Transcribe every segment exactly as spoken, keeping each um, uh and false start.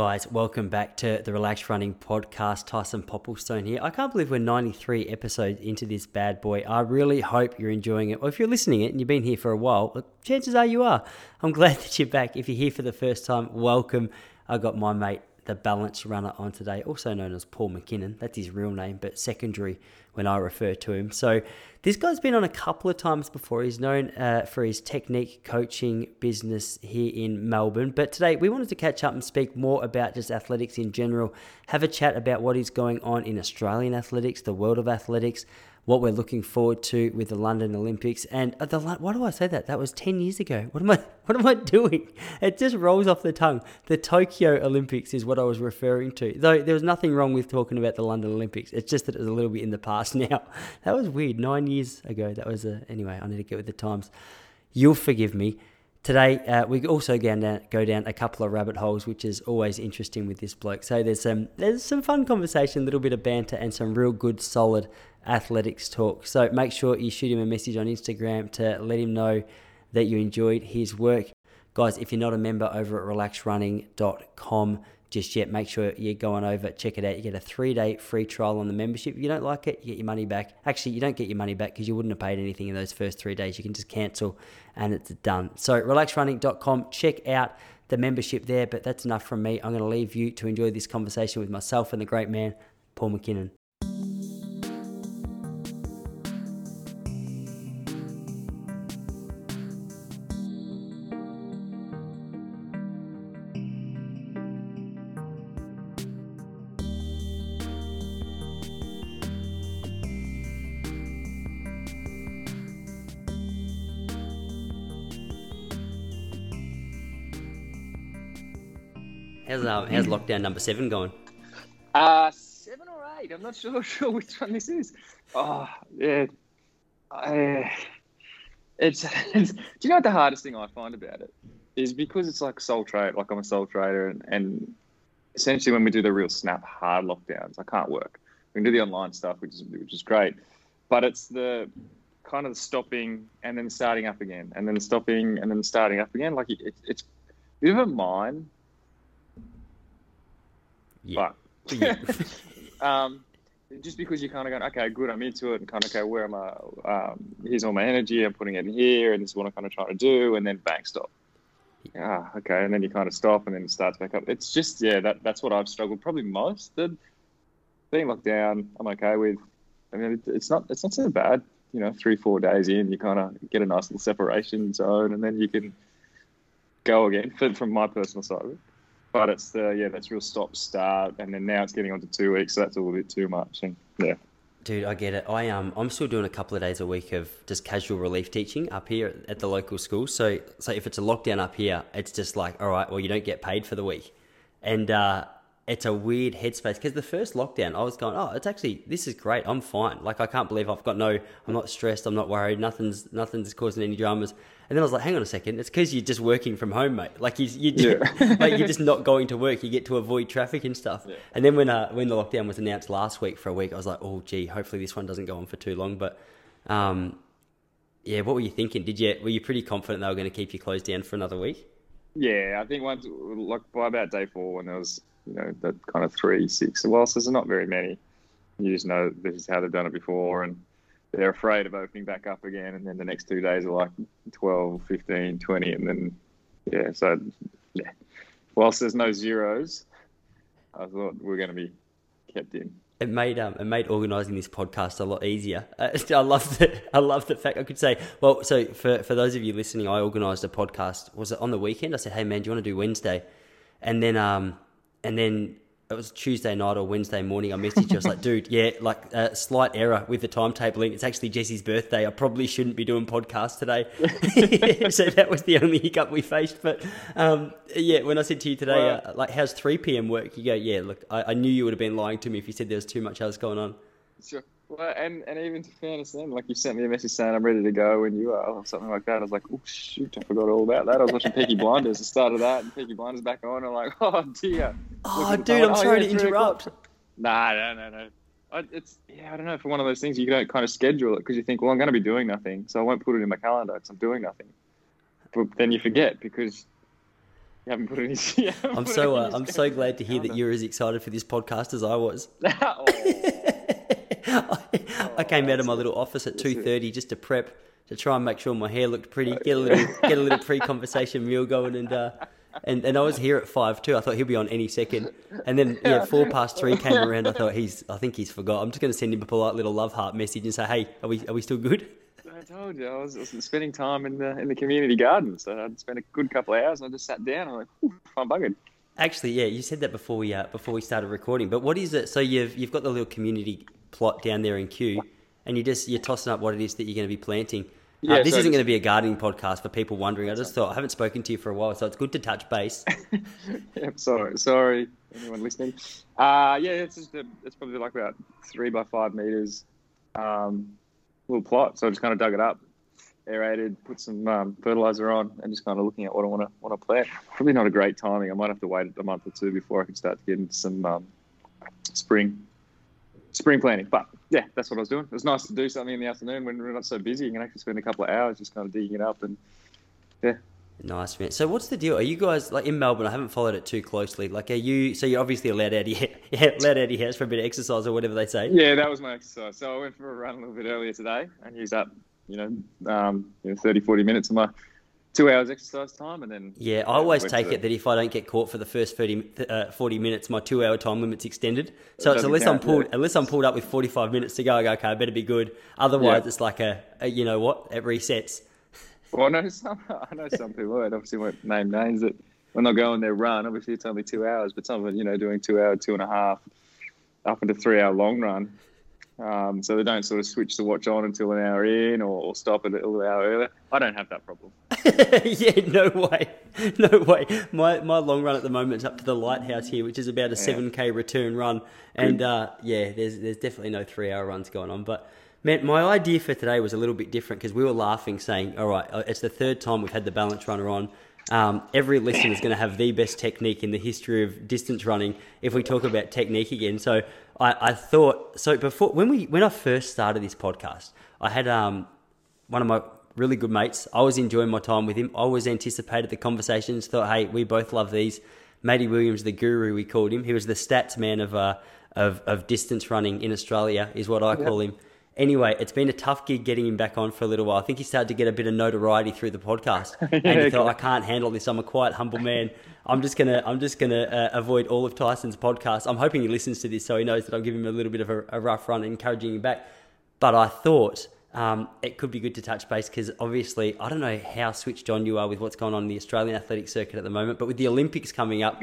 Guys, welcome back to the Relax Running Podcast. Tyson Popplestone here. I can't believe we're ninety-three episodes into this bad boy. I really hope you're enjoying it. Or if you're listening it and you've been here for a while, chances are you are. I'm glad that you're back. If you're here for the first time, welcome. I got my mate, the Balance Runner, on today, also known as Paul McKinnon. That's his real name, but secondary when I refer to him. So this guy's been on a couple of times before. He's known uh, for his technique coaching business here in Melbourne. But today we wanted to catch up and speak more about just athletics in general, have a chat about what is going on in Australian athletics, the world of athletics, what we're looking forward to with the London Olympics. And the, why do I say that? That was ten years ago. What am I, what am I doing? It just rolls off the tongue. The Tokyo Olympics is what I was referring to. Though there was nothing wrong with talking about the London Olympics. It's just that it was a little bit in the past now. That was weird. Nine years ago. That was a, anyway, I need to get with the times. You'll forgive me. Today, uh, we also go down, go down a couple of rabbit holes, which is always interesting with this bloke. So there's some there's some fun conversation, a little bit of banter, and some real good, solid athletics talk. So make sure you shoot him a message on Instagram to let him know that you enjoyed his work. Guys, if you're not a member over at relax running dot com just yet, make sure you go on over, check it out. You get a three-day free trial on the membership. If you don't like it, you get your money back. Actually, you don't get your money back because you wouldn't have paid anything in those first three days. You can just cancel and it's done. So relax running dot com, check out the membership there, but that's enough from me. I'm going to leave you to enjoy this conversation with myself and the great man, Paul McKinnon. How's, um, how's lockdown number seven going? Uh, seven or eight. I'm not sure, sure which one this is. Oh, yeah. I, it's, it's. Do you know what the hardest thing I find about it is? Because it's like sole trade, like I'm a sole trader, and, and essentially when we do the real snap hard lockdowns, I can't work. We can do the online stuff, which is which is great, but it's the kind of the stopping and then starting up again, and then stopping and then starting up again. Like it, it, it's you never mind. Yeah. But um, just because you're kind of going, okay, good, I'm into it, and kind of, okay, where am I? Um, here's all my energy, I'm putting it in here, and this is what I'm kind of trying to do, and then bang, stop. Yeah, ah, okay, and then you kind of stop, and then it starts back up. It's just, yeah, that that's what I've struggled probably most. The being locked down, I'm okay with. I mean, it, it's not it's not so bad. You know, three, four days in, you kind of get a nice little separation zone, and then you can go again. From my personal side of it. But it's the, yeah, that's real stop, start, and then now it's getting on to two weeks, so that's a little bit too much, and yeah. Dude, I get it. I, um, I'm still doing a couple of days a week of just casual relief teaching up here at the local school, so so if it's a lockdown up here, it's just like, all right, well, you don't get paid for the week, and uh, it's a weird headspace, because the first lockdown, I was going, oh, it's actually, this is great, I'm fine, like, I can't believe I've got no, I'm not stressed, I'm not worried, nothing's nothing's causing any dramas. And then I was like, hang on a second, it's because you're just working from home, mate. Like, you, you just, yeah. Like, you're just not going to work. You get to avoid traffic and stuff. Yeah. And then when uh, when the lockdown was announced last week for a week, I was like, oh, gee, hopefully this one doesn't go on for too long. But, um, yeah, what were you thinking? Did you Were you pretty confident they were going to keep you closed down for another week? Yeah, I think once, like by about day four, when there was, you know, that kind of three, six, whilst there's not very many, you just know this is how they've done it before, and they're afraid of opening back up again, and then the next two days are like twelve, fifteen, twenty, and then, yeah, so, yeah. Whilst there's no zeros, I thought we we're going to be kept in. It made um, it made organising this podcast a lot easier. Uh, I love the I love the fact I could say, well, so for, for those of you listening, I organised a podcast, was it on the weekend? I said, hey, man, do you want to do Wednesday? And then um, and then... it was Tuesday night or Wednesday morning. I messaged you. I was like, dude, yeah, like a uh, slight error with the timetabling. It's actually Jesse's birthday. I probably shouldn't be doing podcasts today. So that was the only hiccup we faced. But um, yeah, when I said to you today, well, uh, like, how's three p.m. work? You go, yeah, look, I, I knew you would have been lying to me if you said there was too much else going on. Sure. Well, and, and even to fairness then, like, you sent me a message saying I'm ready to go when you are, or something like that. I was like, oh, shoot, I forgot all about that. I was watching Peaky Blinders, the start of that, and Peaky Blinders back on. I'm like, oh, dear. Oh, Looking dude, I'm oh, sorry yeah, to interrupt. Nah, no, no, no. I, it's, yeah, I don't know, for one of those things, you don't kind of schedule it because you think, well, I'm going to be doing nothing, so I won't put it in my calendar because I'm doing nothing. But then you forget because... You haven't put any. You haven't I'm put so. Uh, I'm so glad to hear that you're as excited for this podcast as I was. oh. I, oh, I came out of my little office at two thirty just to prep, to try and make sure my hair looked pretty, get a little get a little pre-conversation meal going, and uh, and and I was here at five too. I thought he'll be on any second, and then yeah, four past three came around. I thought he's. I think he's forgot. I'm just going to send him a polite little love heart message and say, hey, are we are we still good? I told you I was, I was spending time in the in the community garden, so I'd spent a good couple of hours, and I just sat down. And I'm like, I'm buggered. Actually, yeah, you said that before we uh, before we started recording. But what is it? So you've you've got the little community plot down there in Kew, and you just you're tossing up what it is that you're going to be planting. Yeah, uh, this so isn't going to be a gardening podcast for people wondering. I just thought I haven't spoken to you for a while, so it's good to touch base. yeah, sorry, sorry, anyone listening. Uh, yeah, it's just a, it's probably like about three by five meters. Um, little plot, so I just kind of dug it up, aerated, put some um, fertilizer on, and just kind of looking at what I want to want to plant. Probably not a great timing. I might have to wait a month or two before I can start to get into some um, spring spring planting. But yeah, that's what I was doing. It was nice to do something in the afternoon when we're not so busy. You can actually spend a couple of hours just kind of digging it up, and yeah. Nice, man. So what's the deal? Are you guys like in Melbourne? I haven't followed it too closely. Like, are you? So you're obviously allowed out of your, allowed out of your house for a bit of exercise or whatever they say. Yeah, that was my exercise. So I went for a run a little bit earlier today and used up, you know, um, you know, thirty, forty minutes of my two hours exercise time, and then yeah, I always take it that if I don't get caught for the first thirty, uh, forty minutes, my two hour time limit's extended. So it's unless I'm pulled, unless I'm pulled up with forty-five minutes to go, I go, okay, I better be good. Otherwise, yeah. It's like a, a, you know what, it resets. Well, I know some. I know some people. I obviously won't name names. That when they go on their run, obviously it's only two hours, but some of them, you know, doing two hour, two and a half, up into three hour long run. Um, so they don't sort of switch the watch on until an hour in, or, or stop it a little hour earlier. I don't have that problem. yeah, no way, no way. My my long run at the moment is up to the lighthouse here, which is about a seven k return run, and uh, yeah, there's there's definitely no three hour runs going on, but. Man, my idea for today was a little bit different because we were laughing, saying, all right, it's the third time we've had the balance runner on. Um, every listener is going to have the best technique in the history of distance running if we talk about technique again. So I, I thought, so before, when we when I first started this podcast, I had um, one of my really good mates. I was enjoying my time with him. I always anticipated the conversations, thought, hey, we both love these. Maddie Williams, the guru, we called him. He was the stats man of, uh, of, of distance running in Australia is what I yep. call him. Anyway, it's been a tough gig getting him back on for a little while. I think he started to get a bit of notoriety through the podcast, and yeah, he thought, "I can't handle this. I'm a quiet, humble man. I'm just gonna, I'm just gonna uh, avoid all of Tyson's podcasts." I'm hoping he listens to this, so he knows that I'm giving him a little bit of a, a rough run, encouraging him back. But I thought um, it could be good to touch base because obviously, I don't know how switched on you are with what's going on in the Australian athletic circuit at the moment, but with the Olympics coming up.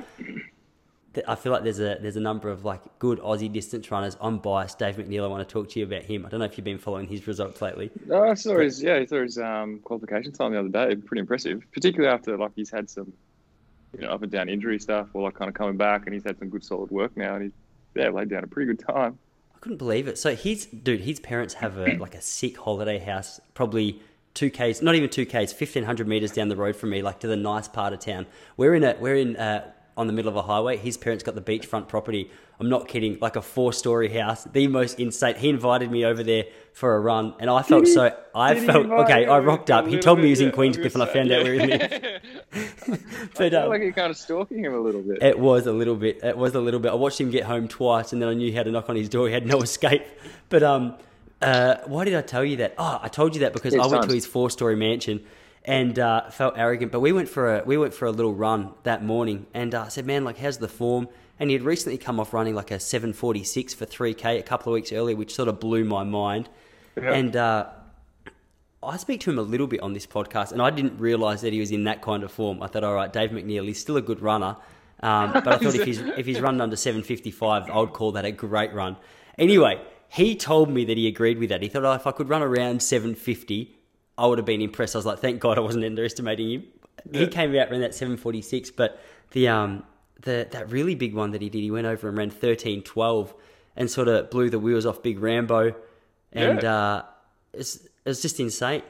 I feel like there's a there's a number of like good Aussie distance runners. I'm biased. Dave McNeil, I want to talk to you about him. I don't know if you've been following his results lately. No, I saw his yeah, I saw his um, qualification time the other day. Pretty impressive, particularly after like he's had some, you know, up and down injury stuff. Well, like kind of coming back, and he's had some good solid work now, and he's yeah laid down a pretty good time. I couldn't believe it. So his dude, his parents have a like a sick holiday house, probably. Two k's, not even two k's, fifteen hundred meters down the road from me, like to the nice part of town. We're in a we're in. Uh, on the middle of a highway. His parents got the beachfront property. I'm not kidding. Like a four-story house, the most insane. He invited me over there for a run, and I felt so. I felt okay. I rocked up. He told me he was in Queenscliff, and I found out we were in there. But I feel like you're kind of stalking him a little bit. It was a little bit. It was a little bit. I watched him get home twice, and then I knew how to knock on his door. He had no escape. But um, uh, why did I tell you that? Oh, I told you that because I went to his four-story mansion. And uh, felt arrogant, but we went for a we went for a little run that morning, and I uh, said, "Man, like, how's the form?" And he had recently come off running like a seven forty six for three k a couple of weeks earlier, which sort of blew my mind. Yeah. And uh, I speak to him a little bit on this podcast, and I didn't realize that he was in that kind of form. I thought, "All right, Dave McNeil, he's still a good runner," um, but I thought if he's if he's running under seven fifty five, I would call that a great run. Anyway, he told me that he agreed with that. He thought, "Oh, if I could run around seven fifty. I would have been impressed." I was like, thank God I wasn't underestimating him. Yeah. He came out around that seven forty-six, but the um the that really big one that he did, he went over and ran thirteen twelve and sort of blew the wheels off Big Rambo. And yeah. uh, it's it's just insane.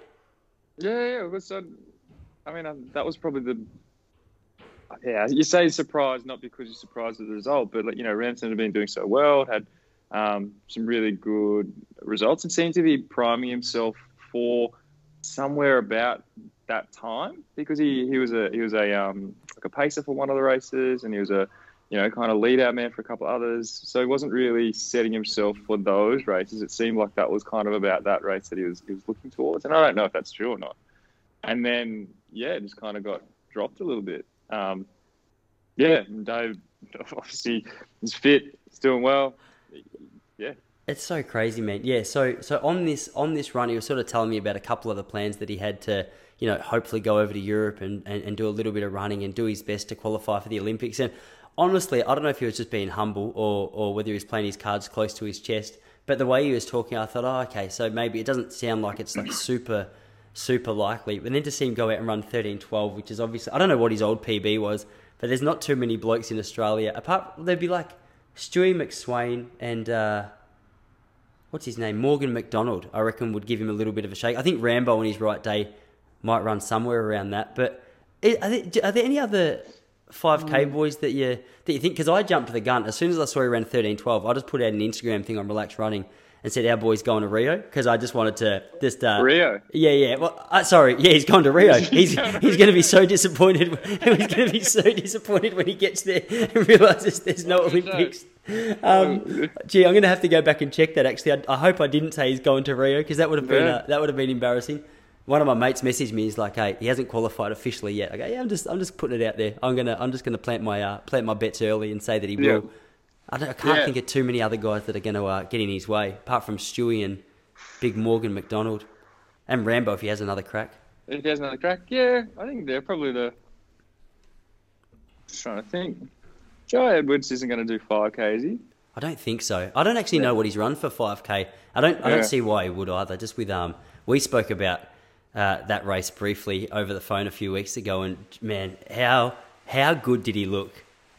Yeah, yeah. It was, uh, I mean, um, that was probably the... Yeah, you say surprised, not because you're surprised at the result, but, like, you know, Ramsden had been doing so well, had um, some really good results, and seemed to be priming himself for... somewhere about that time, because he, he was a he was a um like a pacer for one of the races, and he was a you know kind of lead out man for a couple of others. So he wasn't really setting himself for those races. It seemed like that was kind of about that race that he was he was looking towards, and I don't know if that's true or not. And then yeah, just kind of got dropped a little bit. Um, yeah, Dave obviously is fit, he's doing well. Yeah. It's so crazy, man. Yeah, so so on this on this run, he was sort of telling me about a couple of the plans that he had to, you know, hopefully go over to Europe and, and, and do a little bit of running and do his best to qualify for the Olympics. And honestly, I don't know if he was just being humble or, or whether he was playing his cards close to his chest, but the way he was talking, I thought, oh, okay, so maybe it doesn't sound like it's like super, super likely. But then to see him go out and run thirteen twelve, which is obviously, I don't know what his old P B was, but there's not too many blokes in Australia. Apart, there'd be like Stewie McSwain and... Uh, what's his name? Morgan McDonald, I reckon, would give him a little bit of a shake. I think Rambo on his right day might run somewhere around that. But are there, are there any other five K boys that you that you think? Because I jumped the gun. As soon as I saw he ran thirteen twelve, I just put out an Instagram thing on Relax Running and said, our boy's going to Rio, because I just wanted to just... Uh, Rio? Yeah, yeah. Well, uh, sorry. Yeah, he's going to Rio. He's he's going to be so disappointed. He's going to be so disappointed when he gets there and realises there's no Olympics. Um, gee, I'm going to have to go back and check that. Actually, I, I hope I didn't say he's going to Rio, because that would have been yeah. uh, that would have been embarrassing. One of my mates messaged me. He's like, "Hey, he hasn't qualified officially yet." I go, "Yeah, I'm just I'm just putting it out there. I'm gonna I'm just gonna plant my uh, plant my bets early and say that he yeah. will." I, don't, I can't yeah. think of too many other guys that are going to uh, get in his way, apart from Stewie and Big Morgan McDonald and Rambo if he has another crack. If he has another crack, yeah, I think they're probably the. Just trying to think. Joe Edwards isn't going to do five K, is he? I don't think so. I don't actually yeah. know what he's run for five K. I don't. I yeah. don't see why he would either. Just with um, we spoke about uh, that race briefly over the phone a few weeks ago, and man, how how good did he look?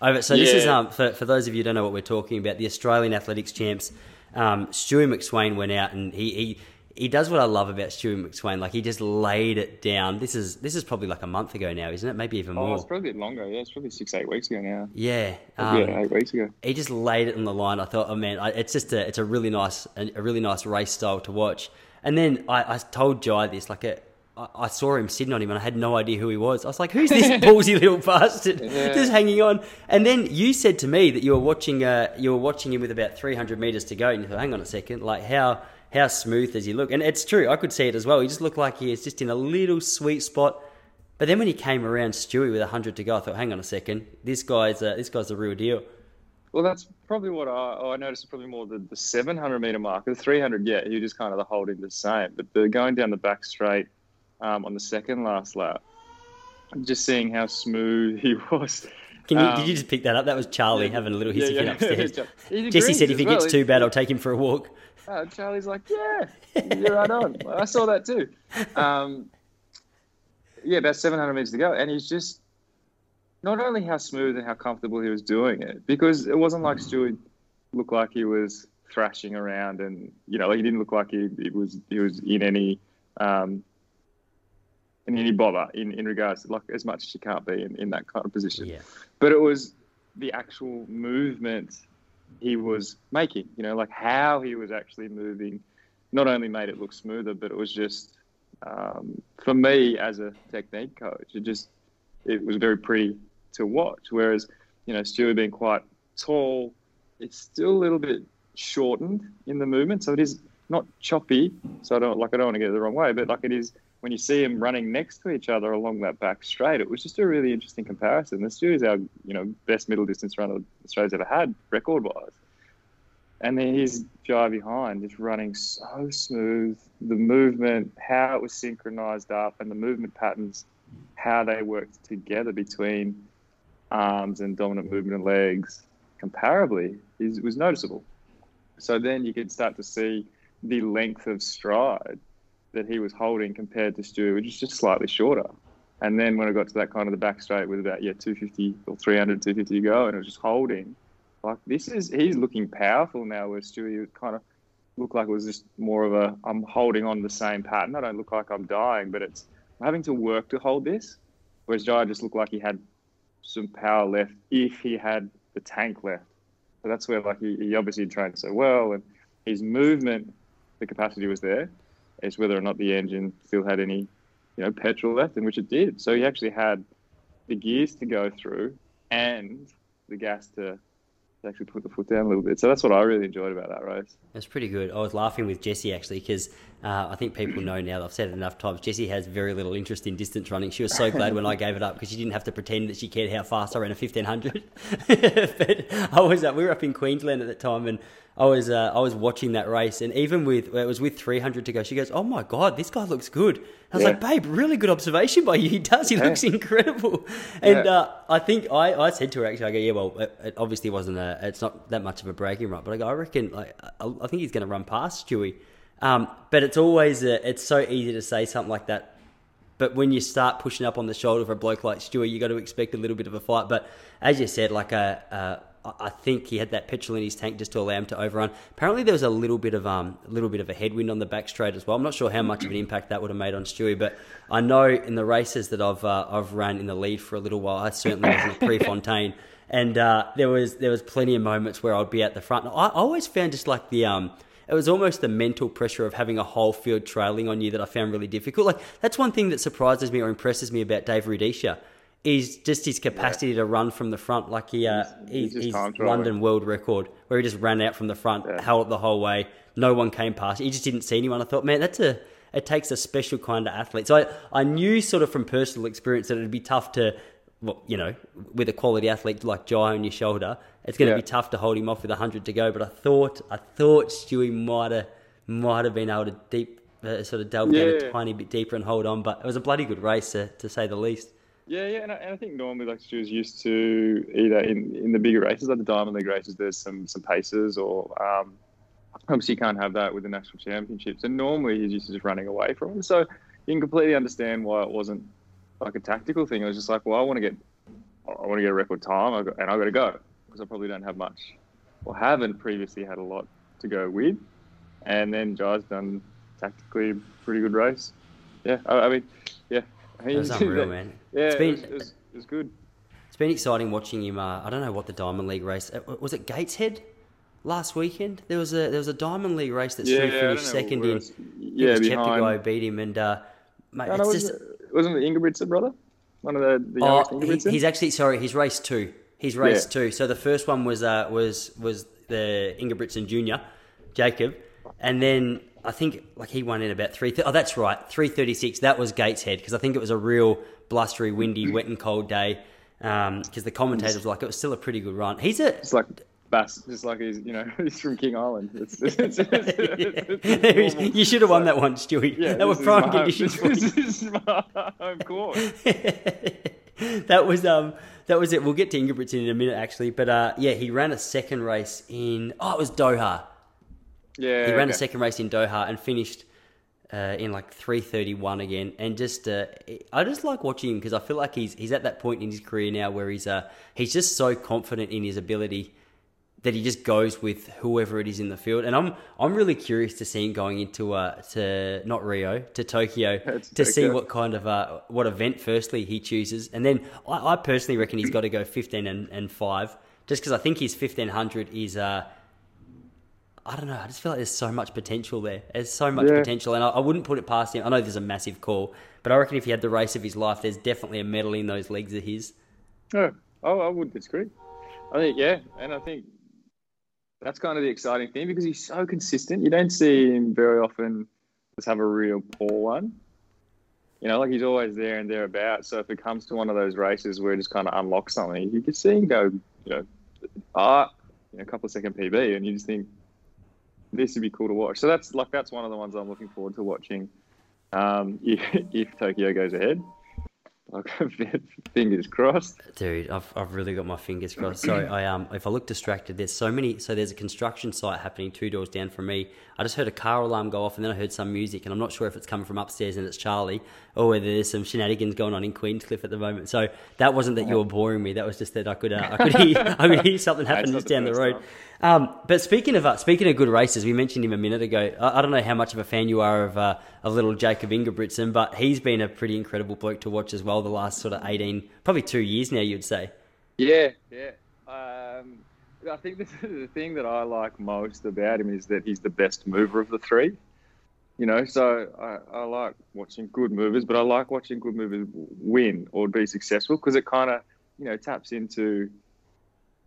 Over. So yeah. this is um for for those of you who don't know what we're talking about. The Australian Athletics Champs. Um, Stewie McSwain went out and he he he does what I love about Stewie McSwain. Like, he just laid it down. This is this is probably like a month ago now, isn't it? Maybe even more. Oh, it's probably a bit longer. Yeah, it's probably six, eight weeks ago now. Yeah, um, yeah, eight weeks ago. He just laid it on the line. I thought, oh man, I, it's just a it's a really nice a really nice race style to watch. And then I, I told Jai this, like a, I, I saw him sitting on him and I had no idea who he was. I was like, who's this ballsy little bastard yeah. just hanging on? And then you said to me that you were watching uh you were watching him with about three hundred meters to go, and you thought, hang on a second, like how. How smooth does he look? And it's true. I could see it as well. He just looked like he is just in a little sweet spot. But then when he came around Stewie with one hundred to go, I thought, hang on a second. This guy's a, this guy's the real deal. Well, that's probably what I, oh, I noticed. Probably more the, the seven hundred metre mark. The three hundred, yeah, you're just kind of holding the same. But the going down the back straight um, on the second last lap, just seeing how smooth he was. Can you, um, did you just pick that up? That was Charlie yeah, having a little hissy yeah, fit yeah, upstairs. Yeah, Jesse said if he well. gets too bad, I'll take him for a walk. Oh, Charlie's like, yeah, you're right on. I saw that too. Um, yeah, about seven hundred metres to go. And he's just not only how smooth and how comfortable he was doing it, because it wasn't like Stewart looked like he was thrashing around and, you know, he didn't look like he, he was he was in any um, in any bother in, in regards to, like, as much as you can't be in, in that kind of position. Yeah. But it was the actual movement he was making, you know, like how he was actually moving, not only made it look smoother, but it was just, um, for me as a technique coach, it just, it was very pretty to watch. Whereas, you know, Stewie being quite tall, it's still a little bit shortened in the movement. So it is not choppy. So I don't, like, I don't want to get it the wrong way, but like it is when you see him running next to each other along that back straight, it was just a really interesting comparison. The Stewie's our, you know, best middle distance runner Australia's ever had, record-wise. And then he's Jai behind, just running so smooth. The movement, how it was synchronised up, and the movement patterns, how they worked together between arms and dominant movement and legs comparably, is, was noticeable. So then you could start to see the length of stride that he was holding compared to Stewie, which is just slightly shorter. And then when I got to that kind of the back straight with about, yeah, two fifty or three hundred, two fifty to go, and it was just holding. Like, this is, he's looking powerful now, where Stewie kind of looked like it was just more of a, I'm holding on the same pattern. I don't look like I'm dying, but it's, I'm having to work to hold this. Whereas Jai just looked like he had some power left if he had the tank left. So that's where, like, he, he obviously trained so well, and his movement, the capacity was there. It's whether or not the engine still had any you know, petrol left in, which it did. So he actually had the gears to go through and the gas to actually put the foot down a little bit. So that's what I really enjoyed about that race. That's pretty good. I was laughing with Jessie actually because uh, I think people know now, I've said it enough times, Jessie has very little interest in distance running. She was so glad when I gave it up because she didn't have to pretend that she cared how fast I ran a fifteen hundred. But I was uh, we were up in Queensland at the time, and I was uh, I was watching that race, and even with it was with three hundred to go, she goes, "Oh my God, this guy looks good." I was yeah. like, "Babe, really good observation by you. He does. He yeah. looks incredible." And yeah. uh, I think I, I said to her actually, I go, "Yeah, well, it, it obviously wasn't a. It's not that much of a breaking run, but I go, I reckon like I, I think he's going to run past Stewie." Um, but it's always a, it's so easy to say something like that. But when you start pushing up on the shoulder of a bloke like Stewie, you got to expect a little bit of a fight. But as you said, like a. a I think he had that petrol in his tank just to allow him to overrun. Apparently, there was a little bit of um, a little bit of a headwind on the back straight as well. I'm not sure how much of an impact that would have made on Stewie, but I know in the races that I've uh, I've run in the lead for a little while, I certainly wasn't at Prefontaine, and uh, there was there was plenty of moments where I'd be at the front. I, I always found just like the um, it was almost the mental pressure of having a whole field trailing on you that I found really difficult. Like that's one thing that surprises me or impresses me about Dave Rudisha. Is just his capacity yeah. to run from the front, like he, uh, he's, he's his London world record, where he just ran out from the front, yeah. held it the whole way. No one came past. He just didn't see anyone. I thought, man, that's a it takes a special kind of athlete. So I, I knew sort of from personal experience that it'd be tough to, well, you know, with a quality athlete like Jai on your shoulder, it's going to yeah. be tough to hold him off with a hundred to go. But I thought I thought Stewie might have might have been able to deep uh, sort of delve yeah. down a tiny bit deeper and hold on. But it was a bloody good race, uh, to say the least. Yeah, yeah, and I, and I think normally like Stewie's used to either in, in the bigger races, like the Diamond League races, there's some some paces, or um, obviously you can't have that with the national championships. And normally he's used to just running away from it. So you can completely understand why it wasn't like a tactical thing. It was just like, well, I want to get, I want to get a record time, I've got, and I've got to go because I probably don't have much, or haven't previously had a lot to go with. And then Jai's done tactically a pretty good race. Yeah, I, I mean, yeah. It was unreal, man. Yeah, it's been, it, was, it, was, it was good. It's been exciting watching him. Uh, I don't know what the Diamond League race was it Gateshead last weekend. There was a there was a Diamond League race that yeah, Stewie finished know, second in. Yeah, it was Cheptegei beat him, and uh, mate, no, no, it's wasn't, just it, wasn't it Ingebrigtsen brother? One of the, the youngest oh, Ingebrigtsen. He, he's actually sorry. He's race two. He's race yeah. two. So the first one was uh, was was the Ingebrigtsen Junior Jakob, and then. I think like he won in about three. Th- oh, that's right, three thirty-six. That was Gateshead because I think it was a real blustery, windy, wet and cold day. Because um, the commentators were like, it was still a pretty good run. He's a it's like Bass, just like he's you know he's from King Island. It's, it's, it's, it's, it's you should have won so, that one, Stewie. Yeah, that was prime conditions for you. This is my home court. That was um that was it. We'll get to Ingebrigtsen in a minute actually, but uh, yeah, he ran a second race in oh it was Doha. Yeah, he ran okay. a second race in Doha and finished uh, in like three thirty-one again. And just uh, I just like watching him because I feel like he's he's at that point in his career now where he's uh, he's just so confident in his ability that he just goes with whoever it is in the field. And I'm I'm really curious to see him going into uh, to not Rio to Tokyo to Tokyo. see what kind of uh, what event firstly he chooses. And then I, I personally reckon he's got to go fifteen and, and five just because I think his fifteen hundred is. Uh, I don't know. I just feel like there's so much potential there. There's so much yeah. potential. And I, I wouldn't put it past him. I know there's a massive call, but I reckon if he had the race of his life, there's definitely a medal in those legs of his. Oh, oh I wouldn't disagree. I think, yeah. And I think that's kind of the exciting thing because he's so consistent. You don't see him very often just have a real poor one. You know, like he's always there and thereabouts. So if it comes to one of those races where it just kind of unlocks something, you can see him go, you know, ah, you know, a couple of second P B and you just think, this would be cool to watch. So that's like that's one of the ones I'm looking forward to watching. Um, if, if Tokyo goes ahead, like fingers crossed. Dude, I've I've really got my fingers crossed. So I um if I look distracted, there's so many. So there's a construction site happening two doors down from me. I just heard a car alarm go off, and then I heard some music, and I'm not sure if it's coming from upstairs and it's Charlie, or whether there's some shenanigans going on in Queenscliff at the moment. So that wasn't that you were boring me. That was just that I could uh, I could hear I could hear something happening just down the road. Um, but speaking of uh, speaking of good races, we mentioned him a minute ago. I, I don't know how much of a fan you are of uh, of little Jakob Ingebrigtsen, but he's been a pretty incredible bloke to watch as well the last sort of eighteen, probably two years now. You'd say. Yeah, yeah. Um, I think this is the thing that I like most about him is that he's the best mover of the three. you know, so I, I like watching good movers, but I like watching good movers win or be successful, because it kind of, you know, taps into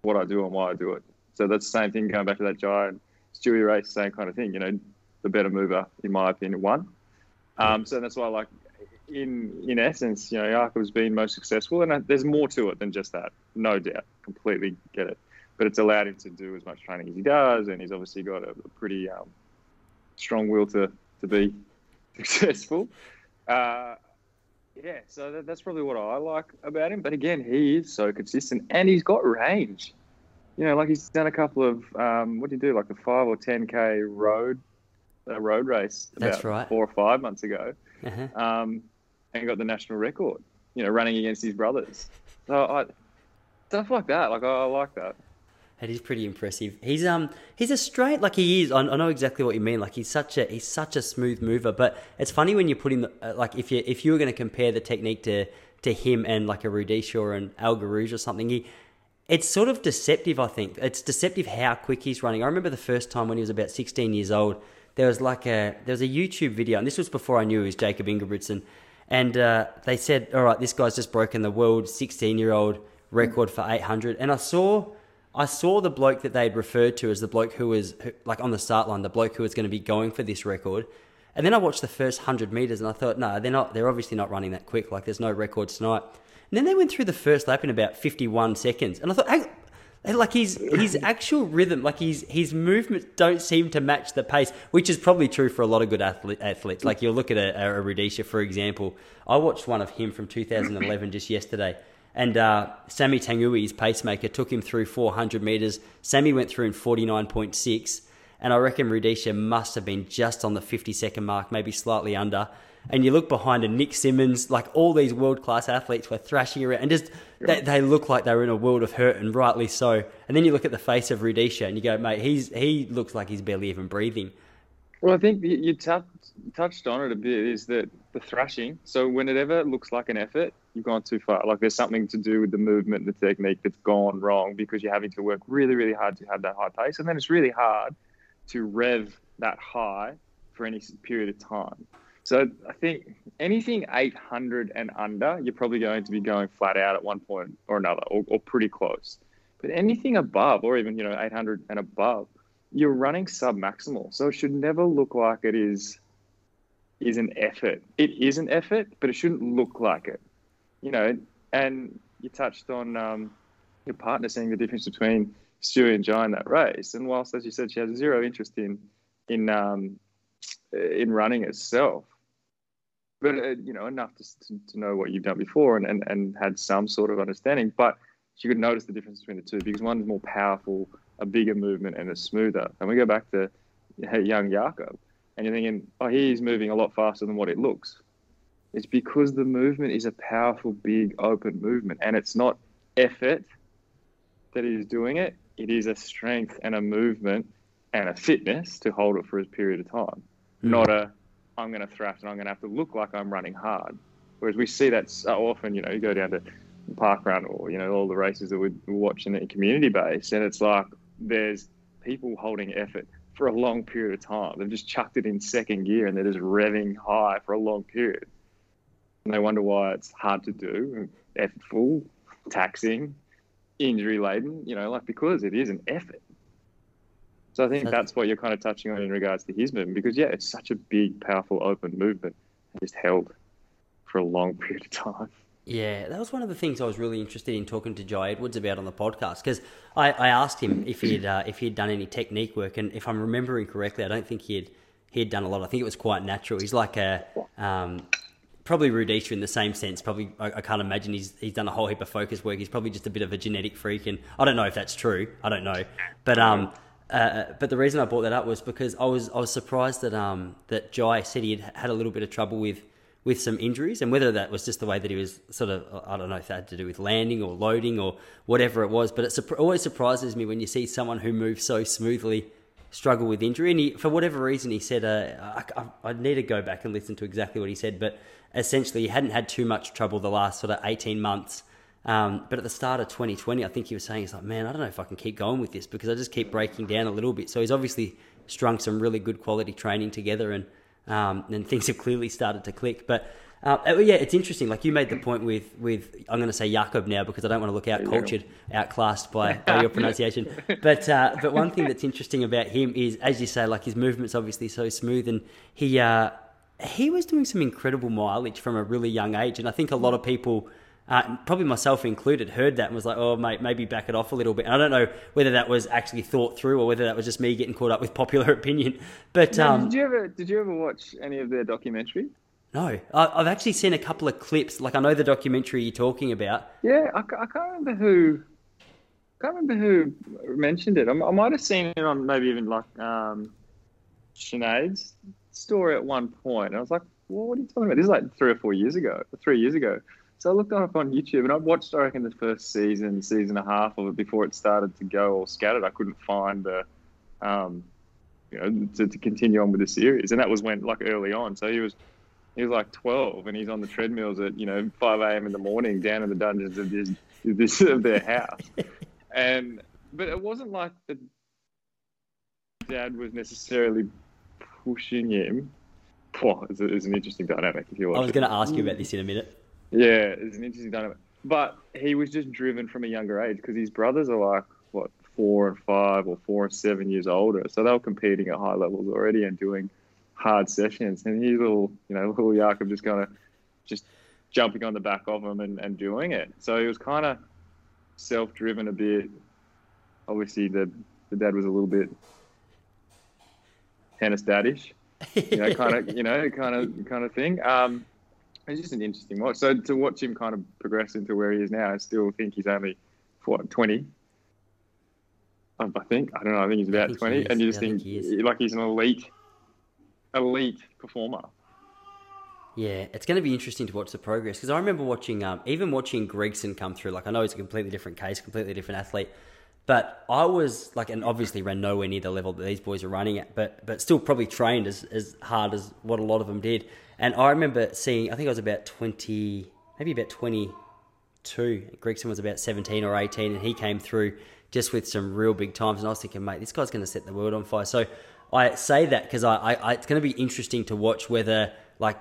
what I do and why I do it. So that's the same thing, going back to that giant Stewie race, same kind of thing, you know, the better mover, in my opinion, won. Um, so that's why, like, in in essence, you know, Jakob's been most successful, and I, there's more to it than just that, no doubt, completely get it. But it's allowed him to do as much training as he does, and he's obviously got a, a pretty um, strong will to, to be successful. Uh, yeah, so that, that's probably what I like about him. But again, he is so consistent, and he's got range. You know, like, he's done a couple of, um, what do you do, like the five or ten K road a road race about That's right. four or five months ago, uh-huh. um, and got the national record, you know, running against his brothers. So I, stuff like that, like, I, I like that. That is pretty impressive. He's um he's a straight like he is. I, I know exactly what you mean. Like, he's such a he's such a smooth mover. But it's funny when you put him uh, like if you if you were going to compare the technique to to him and like a Rudisha or an Al Garouge or something, he it's sort of deceptive. I think it's deceptive how quick he's running. I remember the first time when he was about sixteen years old. There was like a there was a YouTube video, and this was before I knew he was Jakob Ingebrigtsen, and uh, they said, all right, this guy's just broken the world sixteen year old record for eight hundred, and I saw. I saw the bloke that they'd referred to as the bloke who was, who, like, on the start line, the bloke who was going to be going for this record. And then I watched the first one hundred metres, and I thought, no, they're not. They're obviously not running that quick. Like, there's no record tonight. And then they went through the first lap in about fifty-one seconds. And I thought, like, his his actual rhythm, like, his, his movements don't seem to match the pace, which is probably true for a lot of good athlete, athletes. Like, you'll look at a, a Rudisha, for example. I watched one of him from two thousand eleven just yesterday. And uh, Sammy Tangui, his pacemaker, took him through four hundred metres. Sammy went through in forty-nine point six. And I reckon Rudisha must have been just on the fifty-second mark, maybe slightly under. And you look behind, and Nick Simmons, like, all these world-class athletes were thrashing around. And just they, they look like they were in a world of hurt, and rightly so. And then you look at the face of Rudisha, and you go, mate, he's he looks like he's barely even breathing. Well, I think you t- touched on it a bit, is that the thrashing. So when it ever looks like an effort, you've gone too far. Like, there's something to do with the movement, the technique that's gone wrong, because you're having to work really, really hard to have that high pace. And then it's really hard to rev that high for any period of time. So I think anything eight hundred and under, you're probably going to be going flat out at one point or another, or, or pretty close. But anything above, or even, you know, eight hundred and above, you're running sub-maximal, so it should never look like it is is an effort. It is an effort, but it shouldn't look like it. You know, and you touched on um, your partner seeing the difference between Stewie and Jai in that race. And whilst, as you said, she has zero interest in in um, in running herself, but, uh, you know, enough to, to, to know what you've done before and, and, and had some sort of understanding. But she could notice the difference between the two, because one's more powerful, a bigger movement, and a smoother. And we go back to young Jakob, and you're thinking, oh, he's moving a lot faster than what it looks. It's because the movement is a powerful, big, open movement, and it's not effort that is doing it. It is a strength and a movement and a fitness to hold it for a period of time, mm. not a I'm going to thrash and I'm going to have to look like I'm running hard. Whereas we see that so often, you know, you go down to park run or, you know, all the races that we watch in the community base, and it's like, there's people holding effort for a long period of time. They've just chucked it in second gear, and they're just revving high for a long period. And they wonder why it's hard to do, effortful, taxing, injury-laden, you know, like, because it is an effort. So I think that's what you're kind of touching on in regards to his movement, because, yeah, it's such a big, powerful, open movement, just held for a long period of time. Yeah, that was one of the things I was really interested in talking to Joe Edwards about on the podcast, because I, I asked him if he'd uh, if he'd done any technique work, and if I'm remembering correctly, I don't think he'd he'd done a lot. I think it was quite natural. He's like a um, probably Rudisha in the same sense. Probably I, I can't imagine he's he's done a whole heap of focus work. He's probably just a bit of a genetic freak, and I don't know if that's true. I don't know, but um, uh, but the reason I brought that up was because I was I was surprised that um that Jai said he had had a little bit of trouble with. with some injuries, and whether that was just the way that he was sort of, I don't know if that had to do with landing or loading or whatever it was, but it su- always surprises me when you see someone who moves so smoothly struggle with injury. And he, for whatever reason, he said, uh, I, I, I need to go back and listen to exactly what he said, but essentially he hadn't had too much trouble the last sort of eighteen months. Um, but at the start of twenty twenty, I think he was saying, he's like, man, I don't know if I can keep going with this because I just keep breaking down a little bit. So he's obviously strung some really good quality training together, and um, and things have clearly started to click. But uh, yeah, it's interesting. Like you made the point with, with I'm going to say Jakob now because I don't want to look out-cultured, outclassed by, by your pronunciation. But uh, but one thing that's interesting about him is, as you say, like his movement's obviously so smooth, and he uh, he was doing some incredible mileage from a really young age. And I think a lot of people, Uh, probably myself included, heard that and was like, oh, mate, maybe back it off a little bit. And I don't know whether that was actually thought through or whether that was just me getting caught up with popular opinion. But no, um, did you ever did you ever watch any of their documentary? No, I, I've actually seen a couple of clips. Like I know the documentary you're talking about. Yeah, I, I can't remember who. I can't remember who mentioned it. I, I might have seen it on maybe even like um, Sinead's story at one point. I was like, well, what are you talking about? This is like three or four years ago. Three years ago. So I looked up on YouTube and I watched, I reckon, the first season, season and a half of it before it started to go all scattered. I couldn't find the, um, you know, to, to continue on with the series. And that was when, like, early on. So he was, he was like twelve, and he's on the treadmills at, you know, five a.m. in the morning down in the dungeons of this, this of their house. And but it wasn't like the dad was necessarily pushing him. Oh, it's, it's an interesting dynamic. If you watch I was going to ask you about this in a minute. Yeah, it's an interesting dynamic. But he was just driven from a younger age because his brothers are like, what, four and five or four and seven years older. So they were competing at high levels already and doing hard sessions. And his little, you know, little Jakob just kind of just jumping on the back of him and, and doing it. So he was kind of self-driven a bit. Obviously, the, the dad was a little bit tennis daddish, you know, kind of, you know, kind of, kind of thing. Um, It's just an interesting watch. So to watch him kind of progress into where he is now, I still think he's only, what, twenty? I think. I don't know. I think he's about think twenty. He and you just I think, think he like he's an elite, elite performer. Yeah, it's going to be interesting to watch the progress because I remember watching, um, even watching Gregson come through. Like I know it's a completely different case, completely different athlete. But I was like, and obviously ran nowhere near the level that these boys are running at, but but still probably trained as, as hard as what a lot of them did. And I remember seeing, I think I was about twenty, maybe about twenty-two. Gregson was about seventeen or eighteen, and he came through just with some real big times. And I was thinking, mate, this guy's going to set the world on fire. So I say that because I, I, I, it's going to be interesting to watch whether like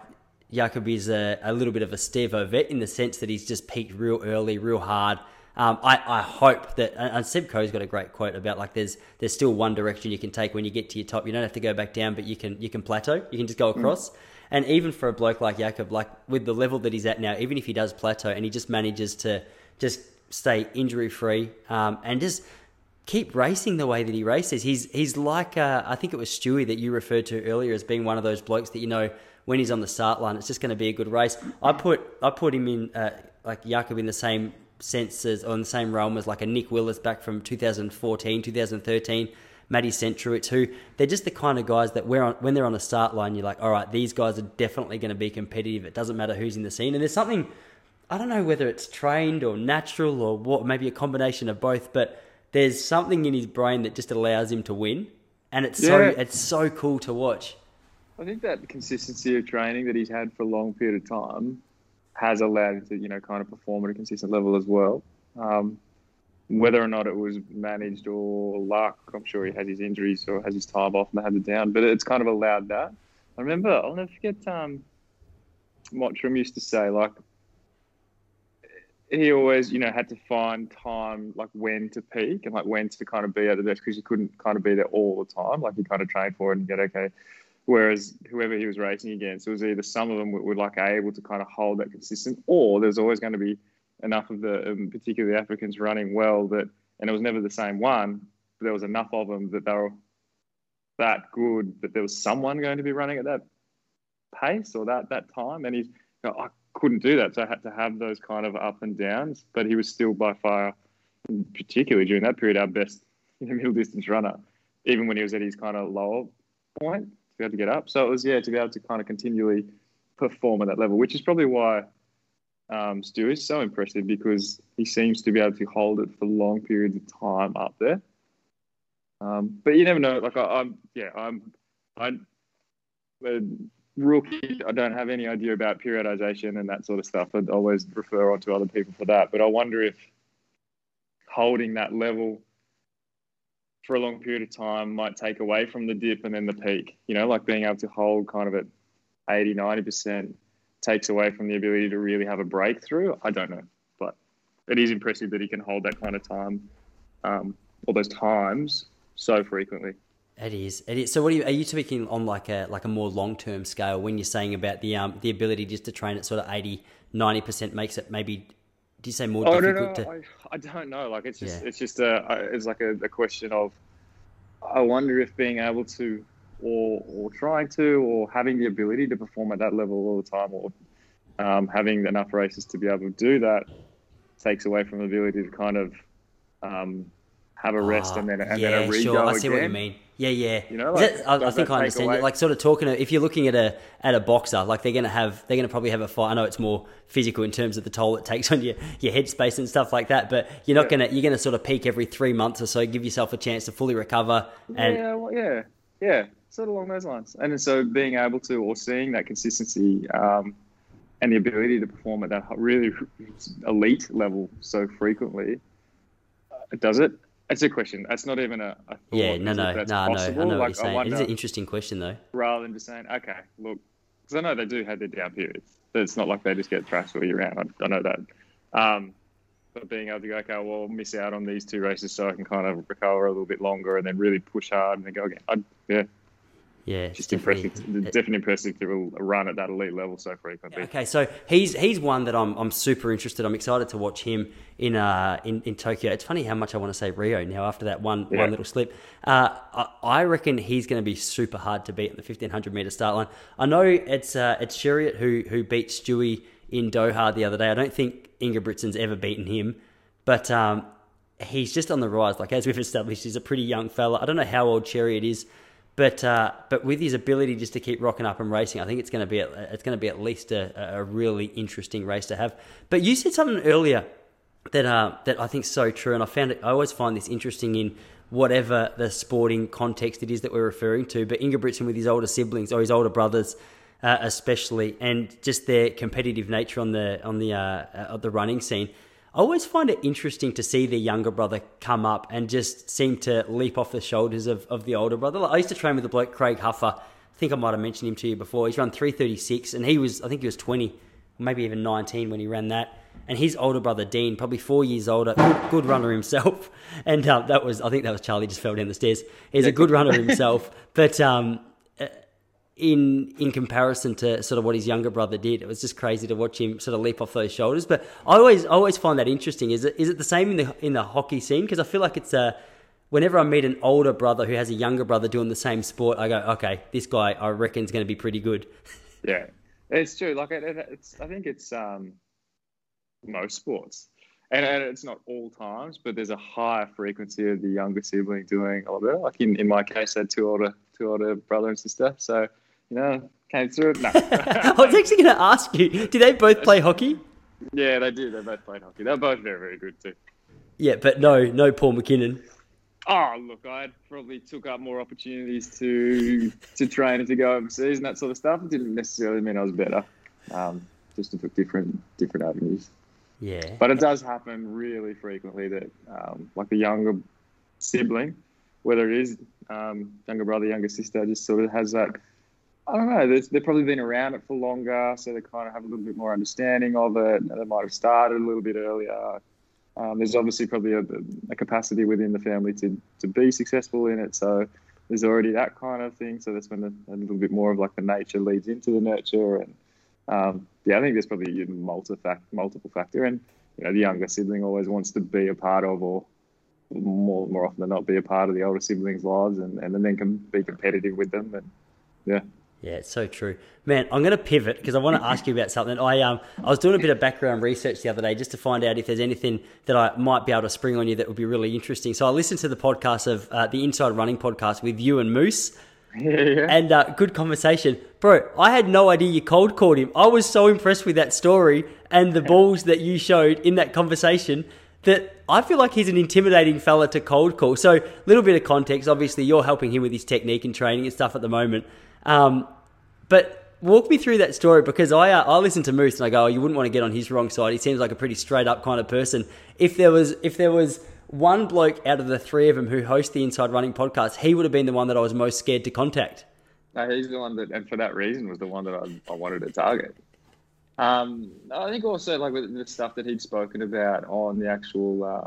Jakob is a, a little bit of a Steve Ovett in the sense that he's just peaked real early, real hard. Um, I, I hope that, and Sebco's got a great quote about like there's there's still one direction you can take when you get to your top. You don't have to go back down, but you can you can plateau. You can just go across. Mm. And even for a bloke like Jakob, like with the level that he's at now, even if he does plateau and he just manages to just stay injury free um, and just keep racing the way that he races, he's he's like uh, I think it was Stewie that you referred to earlier as being one of those blokes that you know when he's on the start line, it's just going to be a good race. I put I put him in uh, like Jakob in the same senses on the same realm as like a Nick Willis back from two thousand fourteen, two thousand thirteen, Maddie Centrowitz, who they're just the kind of guys that we're on, when they're on the start line, you're like, all right, these guys are definitely going to be competitive. It doesn't matter who's in the scene. And there's something, I don't know whether it's trained or natural or what, maybe a combination of both, but there's something in his brain that just allows him to win. And it's yeah. so it's so cool to watch. I think that consistency of training that he's had for a long period of time has allowed him to, you know, kind of perform at a consistent level as well. Um, whether or not it was managed or luck, I'm sure he has his injuries or has his time off and they had it down, but it's kind of allowed that. I remember, I'll never forget um, what Trim used to say, like, he always, you know, had to find time, like, when to peak and, like, when to kind of be at the best because he couldn't kind of be there all the time. Like, he kind of trained for it and get, okay, whereas whoever he was racing against, it was either some of them were, were like able to kind of hold that consistent, or there's always going to be enough of the, um, particularly the Africans, running well that, and it was never the same one, but there was enough of them that they were that good that there was someone going to be running at that pace or that that time. And he's, you know, I couldn't do that, so I had to have those kind of up and downs. But he was still by far, particularly during that period, our best, you know, middle distance runner, even when he was at his kind of lower point. Be able to get up. So it was, yeah, to be able to kind of continually perform at that level, which is probably why um, Stu is so impressive, because he seems to be able to hold it for long periods of time up there. Um, but you never know. Like I, I'm, yeah, I'm, I'm a rookie. I don't have any idea about periodization and that sort of stuff. I'd always refer on to other people for that. But I wonder if holding that level for a long period of time might take away from the dip and then the peak, you know, like being able to hold kind of at eighty, ninety percent takes away from the ability to really have a breakthrough. I don't know, but it is impressive that he can hold that kind of time, um, all those times so frequently. It is. It is. So what are you, are you speaking on like a, like a more long-term scale when you're saying about the, um, the ability just to train at sort of eighty, ninety percent makes it maybe, do you say more oh, difficult no, no. to? I, I don't know. Like it's just, yeah. it's just a, it's like a, a question of, I wonder if being able to, or, or trying to, or having the ability to perform at that level all the time, or um, having enough races to be able to do that takes away from the ability to kind of um, have a rest oh, and then and yeah, then a re-go sure. I see again. What you mean. Yeah, yeah. You know, like, that, I, I think I understand. Away? Like sort of talking to, if you're looking at a at a boxer, like they're gonna have they're gonna probably have a fight. I know it's more physical in terms of the toll it takes on your, your headspace and stuff like that, but you're not yeah. gonna you're gonna sort of peak every three months or so, give yourself a chance to fully recover. And yeah, well, yeah, yeah. Sort of along those lines. And so being able to, or seeing that consistency um, and the ability to perform at that really elite level so frequently, uh, does it? It's a question. That's not even a, a thought. Yeah, no, no, no, no. I know like, what you're saying. Wonder, it is an interesting question, though. Rather than just saying, okay, look, because I know they do have their down periods. It's not like they just get thrashed all year round. I, I know that. Um, but being able to go, okay, well, I'll miss out on these two races so I can kind of recover a little bit longer and then really push hard and then go again. I, yeah. Yeah, it's just impressive. Definitely impressive to run at that elite level so frequently. Okay, so he's he's one that I'm I'm super interested. I'm excited to watch him in uh in, in Tokyo. It's funny how much I want to say Rio now after that one yeah. one little slip. Uh, I, I reckon he's going to be super hard to beat at the fifteen hundred meter start line. I know it's uh it's Chariot who who beat Stewie in Doha the other day. I don't think Ingebrigtsen's ever beaten him, but um he's just on the rise. Like as we've established, he's a pretty young fella. I don't know how old Chariot is. But uh, but with his ability just to keep rocking up and racing, I think it's going to be at, it's going to be at least a, a really interesting race to have. But you said something earlier that uh, that I think is so true, and I found it. I always find this interesting in whatever the sporting context it is that we're referring to. But Ingebrigtsen with his older siblings or his older brothers, uh, especially, and just their competitive nature on the on the uh, of the running scene. I always find it interesting to see the younger brother come up and just seem to leap off the shoulders of, of the older brother. Like I used to train with a bloke, Craig Huffer. I think I might have mentioned him to you before. He's run three thirty-six, and he was, I think he was twenty, maybe even nineteen when he ran that. And his older brother, Dean, probably four years older, good, good runner himself. And uh, that was, I think that was Charlie just fell down the stairs. He's a good runner himself. But um, in in comparison to sort of what his younger brother did, it was just crazy to watch him sort of leap off those shoulders. But I always I always find that interesting. Is it is it the same in the in the hockey scene? Because I feel like it's a whenever I meet an older brother who has a younger brother doing the same sport, I go, okay, this guy I reckon is going to be pretty good. Yeah, it's true. Like it, it, it's I think it's um, most sports, and, and it's not all times, but there's a higher frequency of the younger sibling doing a lot better. Like in, in my case, I had two older two older brother and sister, so. You know, came through it. No. I was actually going to ask you, do they both play hockey? Yeah, they do. They both played hockey. They're both very, very good too. Yeah, but no, no Paul McKinnon. Oh, look, I probably took up more opportunities to to train and to go overseas and that sort of stuff. It didn't necessarily mean I was better. Um, just took different different avenues. Yeah. But it does happen really frequently that, um, like, the younger sibling, whether it is um, younger brother, younger sister, just sort of has that... I don't know, they've probably been around it for longer, so they kind of have a little bit more understanding of it. They might have started a little bit earlier. Um, there's obviously probably a, a capacity within the family to, to be successful in it, so there's already that kind of thing. So that's when the, a little bit more of like the nature leads into the nurture. And um, yeah, I think there's probably a multiple factor. And you know, the younger sibling always wants to be a part of, or more more often than not, be a part of the older siblings' lives, and, and then can be competitive with them. And yeah. Yeah, it's so true. Man, I'm going to pivot because I want to ask you about something. I um I was doing a bit of background research the other day just to find out if there's anything that I might be able to spring on you that would be really interesting. So I listened to the podcast of uh, the Inside Running podcast with you and Moose. Yeah, yeah. And uh, good conversation. Bro, I had no idea you cold called him. I was so impressed with that story and the balls that you showed in that conversation that I feel like he's an intimidating fella to cold call. So a little bit of context. Obviously, you're helping him with his technique and training and stuff at the moment. Um, but walk me through that story because I uh, I listen to Moose and I go, oh, you wouldn't want to get on his wrong side. He seems like a pretty straight up kind of person. If there was if there was one bloke out of the three of them who host the Inside Running podcast, he would have been the one that I was most scared to contact. No, he's the one that, and for that reason, was the one that I, I wanted to target. Um, I think also, like, with the stuff that he'd spoken about on the actual, uh,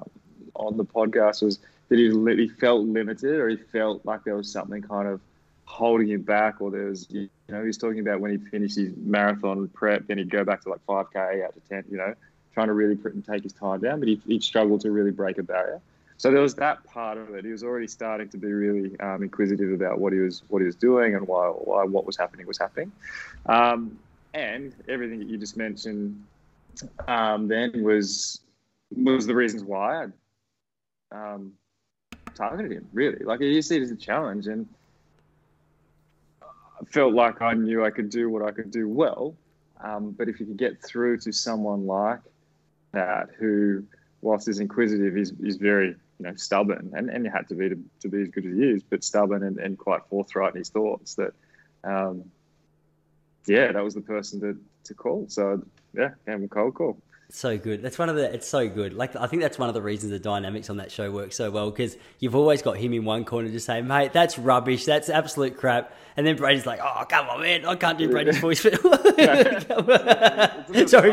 on the podcast, was that he, he felt limited, or he felt like there was something kind of holding him back, or there was, you know, he was talking about when he finished his marathon prep, then he'd go back to like five K out to ten, you know, trying to really take his time down, but he, he struggled to really break a barrier. So there was that part of it. He was already starting to be really um, inquisitive about what he was what he was doing and why why what was happening was happening, um, and everything that you just mentioned um, then was was the reasons why I um, targeted him. Really, like, you see it as a challenge, and I felt like I knew I could do what I could do well, um, but if you could get through to someone like that, who, whilst is inquisitive, is is very, you know, stubborn, and, and he had to be to, to be as good as he is, but stubborn and, and quite forthright in his thoughts, that, um, yeah, that was the person to, to call. So, yeah, and cold call. So good. That's one of the, it's so good. Like, I think that's one of the reasons the dynamics on that show work so well, because you've always got him in one corner just saying, mate, that's rubbish, that's absolute crap. And then Brady's like, oh, come on, man, I can't do Brady's voice. Sorry,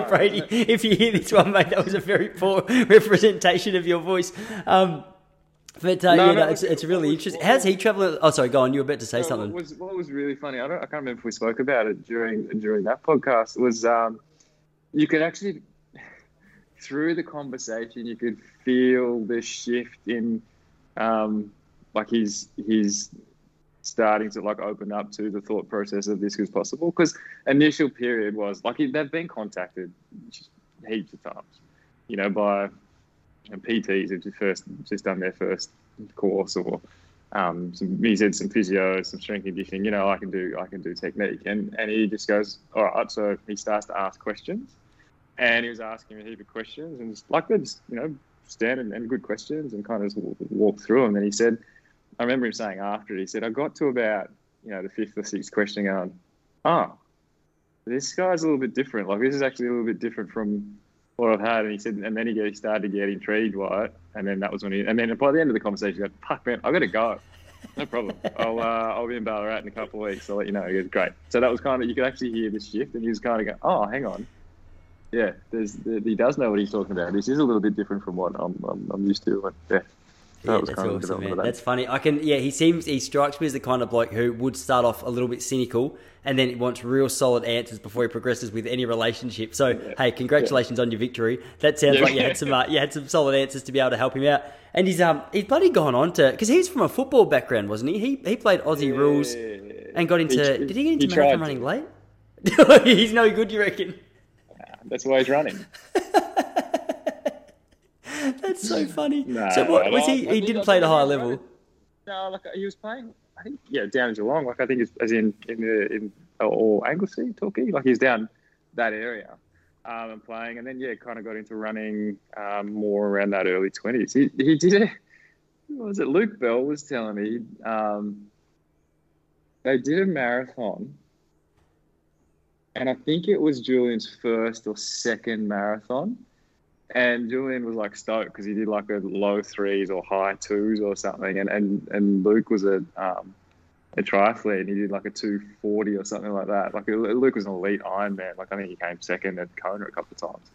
Brady, if you hear this one, mate, that was a very poor representation of your voice. Um, But uh, no, yeah, no, it's, it's really was, interesting. How's he traveling? Oh, sorry, go on. You were about to say no, something. What was, what was really funny, I don't, I can't remember if we spoke about it during during that podcast, was um, you could actually, through the conversation, you could feel the shift in, um, like, he's he's starting to, like, open up to the thought process of this is possible. Because initial period was, like, they've been contacted heaps of times, you know, by... and P Ts have first just done their first course, or um, some, he said some physio, some strength conditioning. You know, I can do, I can do technique, and and he just goes, all right. So he starts to ask questions, and he was asking a heap of questions, and just, like, they're just, you know, standard and, and good questions, and kind of just walk, walk through them. And he said, I remember him saying after it, he said, I got to about, you know, the fifth or sixth question, going, oh, this guy's a little bit different. Like, this is actually a little bit different from what I've had. And he said, and then he started to get intrigued by it, and then that was when he, and then by the end of the conversation, he goes, fuck, man, I've got to go. No problem. I'll uh, I'll be in Ballarat in a couple of weeks. I'll let you know. He goes, great. So that was kind of, you could actually hear the shift, and he was kind of going, oh, hang on. Yeah, there's, there, he does know what he's talking about. This is a little bit different from what I'm I'm, I'm used to. And, yeah. Yeah, that was that's kind awesome, of man. That. That's funny. I can, yeah, he seems, he strikes me as the kind of bloke who would start off a little bit cynical and then wants real solid answers before he progresses with any relationship. So, yeah. Hey, congratulations yeah. on your victory. That sounds yeah. like you had some, uh, you had some solid answers to be able to help him out. And he's, um, he's bloody gone on to, because he's from a football background, wasn't he? He, he played Aussie yeah. rules and got into, he, did he get into he marathon running to. late? He's no good, you reckon? Nah, that's why he's running. That's so funny. No, so what was he? He didn't play at a high level. No, like, he was playing, I think, yeah, down Geelong. Like, I think it's as in in the in or Anglesey, Torquay. Like, he's down that area, um, and playing, and then yeah, kind of got into running um, more around that early twenties. He he did it. Was it Luke Bell was telling me? Um, they did a marathon, and I think it was Julian's first or second marathon. And Julian was, like, stoked because he did, like, a low threes or high twos or something. And and, and Luke was a um, a triathlete, and he did, like, a two forty or something like that. Like, Luke was an elite Ironman. Like, I think he came second at Kona a couple of times.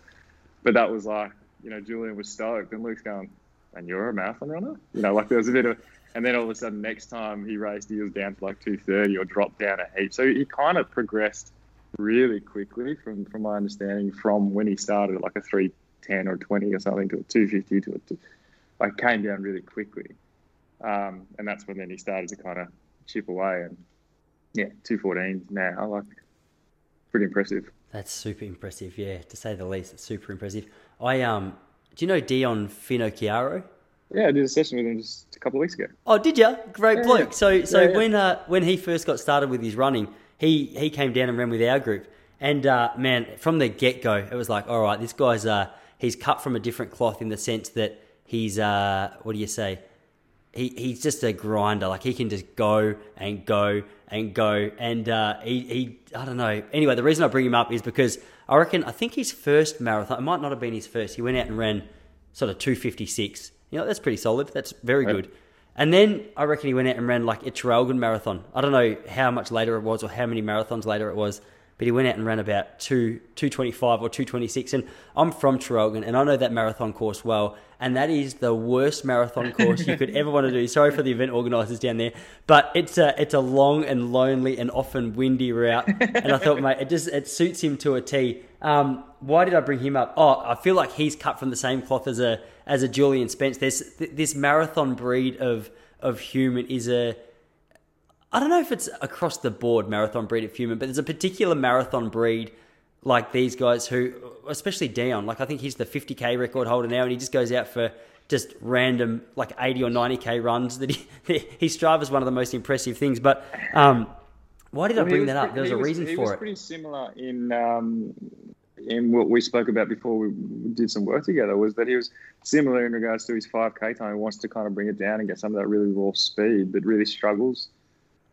But that was, like, you know, Julian was stoked. And Luke's going, and you're a marathon runner? You know, like, there was a bit of – and then all of a sudden next time he raced, he was down to, like, two thirty or dropped down a heap. So he kind of progressed really quickly from, from my understanding from when he started at, like, a three ten or twenty or something to a two fifty to a two, like, came down really quickly, um, and that's when then he started to kind of chip away, and yeah, two fourteen now, like, pretty impressive. That's super impressive, yeah, to say the least. It's super impressive. I um, do you know Dion Finocchiaro? Yeah, I did a session with him just a couple of weeks ago. Oh, did you? Great yeah, bloke. So so yeah, yeah. when uh, when he first got started with his running, he he came down and ran with our group, and uh, man, from the get go, it was like, all right, this guy's uh. He's cut from a different cloth in the sense that he's, uh, what do you say? He he's just a grinder. Like, he can just go and go and go. And uh, he, he, I don't know. Anyway, the reason I bring him up is because I reckon, I think his first marathon, it might not have been his first. He went out and ran sort of two fifty-six You know, that's pretty solid. That's very right. good. And then I reckon he went out and ran like a Trelgan marathon. I don't know how much later it was or how many marathons later it was, but he went out and ran about two twenty-five or two twenty-six. And I'm from Trelgan, and I know that marathon course well. And that is the worst marathon course you could ever want to do. Sorry for the event organisers down there. But it's a, it's a long and lonely and often windy route. And I thought, mate, it just it suits him to a T. Um, why did I bring him up? Oh, I feel like he's cut from the same cloth as a as a Julian Spence. There's th- this marathon breed of of human is a... I don't know if it's across the board marathon breed of human, but there's a particular marathon breed like these guys who, especially Dion, like I think he's the fifty K record holder now, and he just goes out for just random like eighty or ninety K runs. That he, he Strava's one of the most impressive things. But um, why did well, I bring that up? There was a was, reason for it. He was pretty similar in um, in what we spoke about before we did some work together, was that he was similar in regards to his five K time. He wants to kind of bring it down and get some of that really raw speed, but really struggles.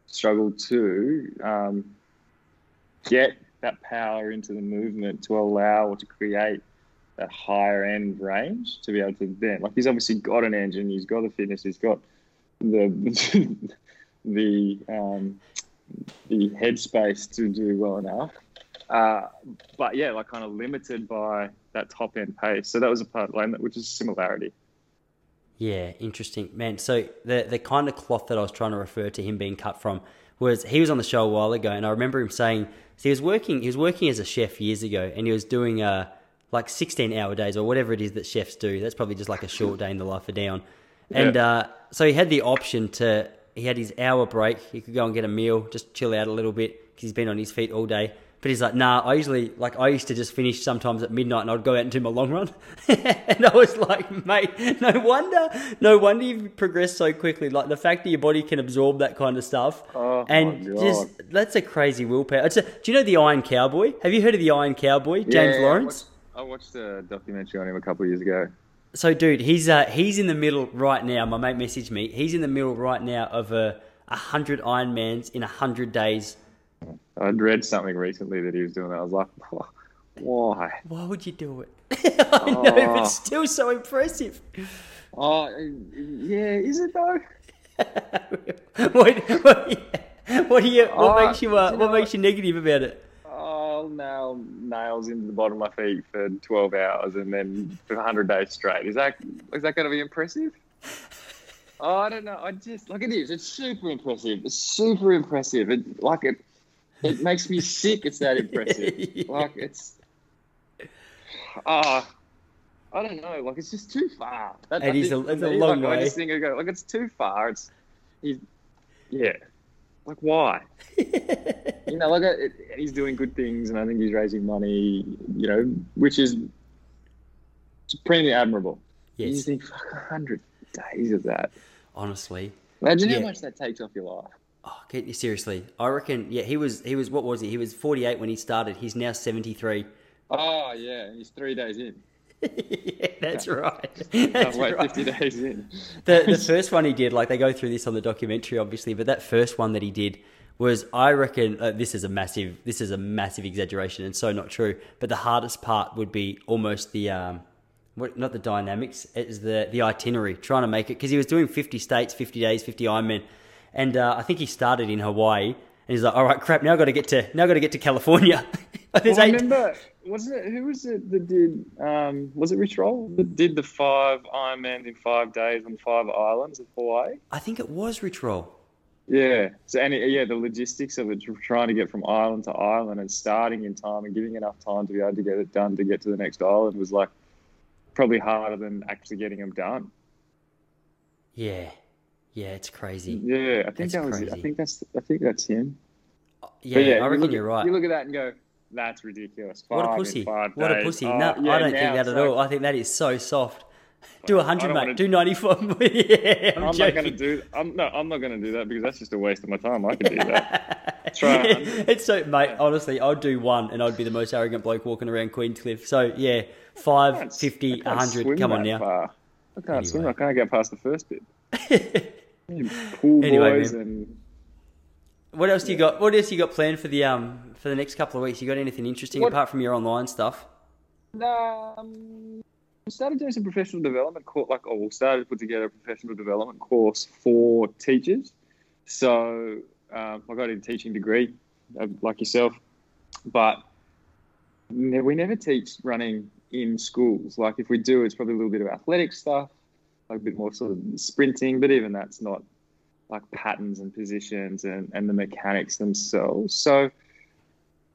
struggle to um, get that power into the movement to allow or to create that higher end range to be able to then, like, he's obviously got an engine, he's got the fitness, he's got the the um, the headspace to do well enough. Uh, but yeah, like kind of limited by that top end pace. So that was a part, like, which is a similarity. Yeah, interesting, man. So the the kind of cloth that I was trying to refer to him being cut from was, he was on the show a while ago, and I remember him saying, so he was working he was working as a chef years ago, and he was doing uh like sixteen hour days or whatever it is that chefs do. That's probably just like a short day in the life of Down. And yeah. uh, so he had the option to, he had his hour break. He could go and get a meal, just chill out a little bit because he's been on his feet all day. But he's like, nah, I usually, like, I used to just finish sometimes at midnight and I'd go out and do my long run. And I was like, mate, no wonder, no wonder you've progressed so quickly. Like, the fact that your body can absorb that kind of stuff. Oh, and just, that's a crazy willpower. It's a, do you know the Iron Cowboy? Have you heard of the Iron Cowboy, yeah, James yeah, Lawrence? I watched, I watched a documentary on him a couple of years ago. So, dude, he's uh, he's in the middle right now. My mate messaged me. He's in the middle right now of uh, one hundred Ironmans in one hundred days. I'd read something recently that he was doing that. I was like, oh, why? Why would you do it? I know, oh. but it's still so impressive. Oh, yeah, is it though? what, what, what, do you, what oh, makes you, uh, you what makes you negative about it? I'll nail nails into the bottom of my feet for twelve hours and then for one hundred days straight. Is that is that going to be impressive? Oh, I don't know. I just, like, it is. It's super impressive. It's super impressive. It, like, it it makes me sick. It's that impressive. yeah. Like, it's, ah, uh, I don't know. Like, it's just too far. That, it is a, it's a long like, way. I just think I go, like, it's too far. It's, you, yeah. Like, why? you know, like, it, he's doing good things, and I think he's raising money, you know, which is supremely admirable. Yes. You think, fuck, one hundred days of that. Honestly. Imagine yeah. how much that takes off your life. Oh, get you seriously. I reckon, yeah, he was, he was, what was he? He was forty-eight when he started. He's now seventy-three. Oh, yeah. He's three days in. yeah, that's right. That's wait, right. fifty days in. the, the first one he did, like, they go through this on the documentary, obviously, but that first one that he did was, I reckon, uh, this is a massive, this is a massive exaggeration and so not true, but the hardest part would be almost the, um, what, not the dynamics, it's the, the itinerary, trying to make it, because he was doing fifty states, fifty days, fifty Ironman. And uh, I think he started in Hawaii, and he's like, "All right, crap! Now I got to get to now I got to get to California." well, I remember, wasn't it? Who was it that did? Um, was it Rich Roll that did the five Ironmans in five days on five islands of Hawaii? I think it was Rich Roll. Yeah. So, and it, yeah, the logistics of it, trying to get from island to island and starting in time and giving enough time to be able to get it done to get to the next island was like probably harder than actually getting them done. Yeah. Yeah, it's crazy. Yeah, I think that's that was. It. I think that's. I think that's him. Yeah, yeah I reckon you you're right. You look at that and go, "That's ridiculous." Five what a pussy! What days. a pussy! Oh, no, yeah, I don't think that at like, all. I think that is so soft. Do a hundred, mate. Do ninety-four. yeah, I'm, I'm not going to do. I'm no. I'm not going to do that because that's just a waste of my time. I can do that. Try. Yeah, it's so, mate. Honestly, I'd do one, and I'd be the most arrogant bloke walking around Queenscliff. So yeah, five, I fifty, a hundred. Come on now. Far. I can't anyway. swim. I can't get past the first bit. Pool anyway, boys and... What else yeah. do you got? What else you got planned for the um for the next couple of weeks? You got anything interesting what... apart from your online stuff? No, um, started doing some professional development course, like oh, we started to put together a professional development course for teachers. So um, I got a teaching degree, like yourself, but we never teach running in schools. Like if we do, it's probably a little bit of athletic stuff, like a bit more sort of sprinting, but even that's not like patterns and positions and, and the mechanics themselves. So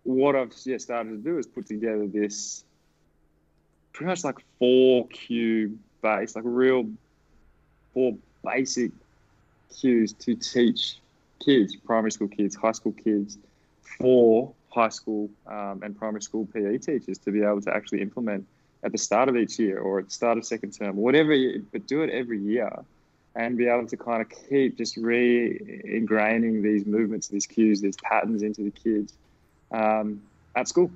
what I've yeah, started to do is put together this pretty much like four cue base, like real four basic cues to teach kids, primary school kids, high school kids, for high school um, and primary school P E teachers to be able to actually implement at the start of each year or at the start of second term, whatever, you, but do it every year and be able to kind of keep just re-ingraining these movements, these cues, these patterns into the kids um, at school.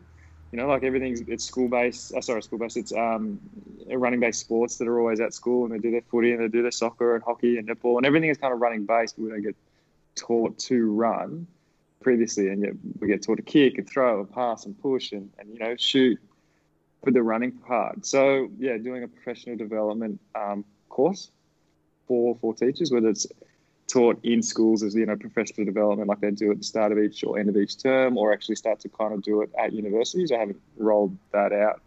You know, like everything's, it's school-based, oh, sorry, school-based, it's um, running-based sports that are always at school, and they do their footy and they do their soccer and hockey and netball, and everything is kind of running-based. We don't get taught to run previously, and yet we get taught to kick and throw and pass and push and, and you know, shoot for the running part. So, yeah, doing a professional development um, course for, for teachers, whether it's taught in schools as, you know, professional development like they do at the start of each or end of each term, or actually start to kind of do it at universities. I haven't rolled that out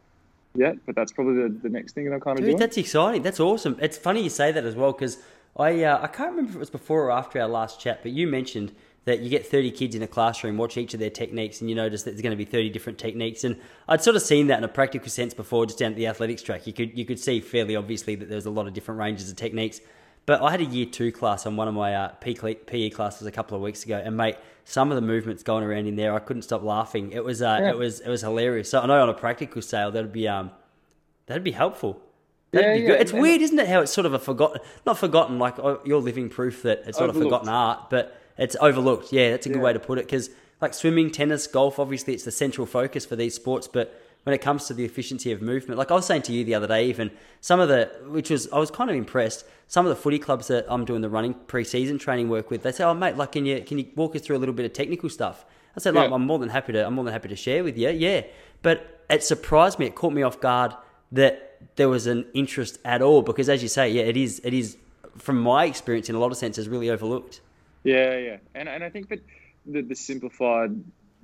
yet, but that's probably the, the next thing that I'm kind of doing. Dude, that's exciting. That's awesome. It's funny you say that as well, because I, uh, I can't remember if it was before or after our last chat, but you mentioned that you get thirty kids in a classroom, watch each of their techniques, and you notice that there's going to be thirty different techniques. And I'd sort of seen that in a practical sense before, just down at the athletics track. You could you could see fairly obviously that there's a lot of different ranges of techniques. But I had a year two class on one of my uh, P E classes a couple of weeks ago, and mate, some of the movements going around in there, I couldn't stop laughing. It was uh, yeah. it was it was hilarious. So I know on a practical scale, that'd be um, that'd be helpful. That'd yeah, be yeah, good. It's yeah. weird, isn't it? How it's sort of a forgotten, not forgotten, like oh, you're living proof that it's not a forgotten art, but it's overlooked. Yeah, that's a good yeah. way to put it, because like swimming, tennis, golf, obviously it's the central focus for these sports, but when it comes to the efficiency of movement, like I was saying to you the other day, even some of the, which was, I was kind of impressed, some of the footy clubs that I'm doing the running pre-season training work with, they say, oh mate, like can you can you walk us through a little bit of technical stuff? I said, like, yeah. I'm more than happy to, I'm more than happy to share with you, yeah. But it surprised me, it caught me off guard that there was an interest at all, because as you say, yeah, it is, it is from my experience in a lot of senses really overlooked. Yeah, yeah, and and I think that the, the simplified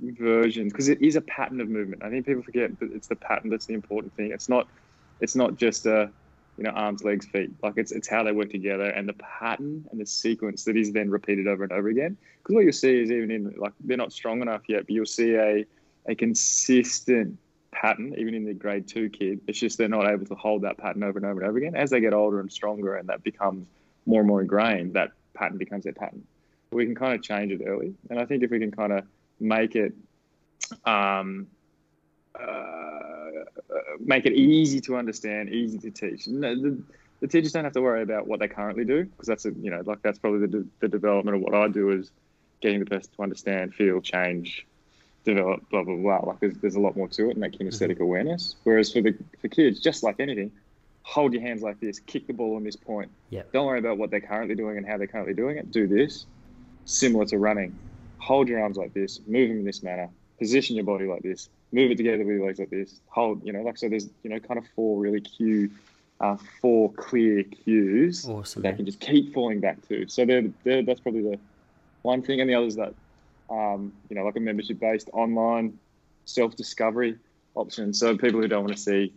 versions, because it is a pattern of movement. I think people forget that it's the pattern that's the important thing. It's not, it's not just a, you know, arms, legs, feet. Like it's it's how they work together and the pattern and the sequence that is then repeated over and over again. Because what you'll see is even in like they're not strong enough yet, but you'll see a a consistent pattern even in the grade two kid. It's just they're not able to hold that pattern over and over and over again. As they get older and stronger, and that becomes more and more ingrained, that pattern becomes their pattern. We can kind of change it early. And I think if we can kind of make it um, uh, make it easy to understand, easy to teach. No, the, the teachers don't have to worry about what they currently do, because that's, a, you know, like that's probably the, the development of what I do, is getting the person to understand, feel, change, develop, blah, blah, blah. Like there's, there's a lot more to it, and that kinesthetic mm-hmm. awareness. Whereas for the for kids, just like anything, hold your hands like this, kick the ball on this point. Yep. Don't worry about what they're currently doing and how they're currently doing it. Do this. Similar to running, hold your arms like this, move them in this manner, position your body like this, move it together with your legs like this, hold, you know, like, so there's, you know, kind of four really cue, uh, four clear cues awesome, that man. Can just keep falling back to. So they're, they're, that's probably the one thing. And the others that, um, you know, like a membership-based online self-discovery option. So people who don't want to see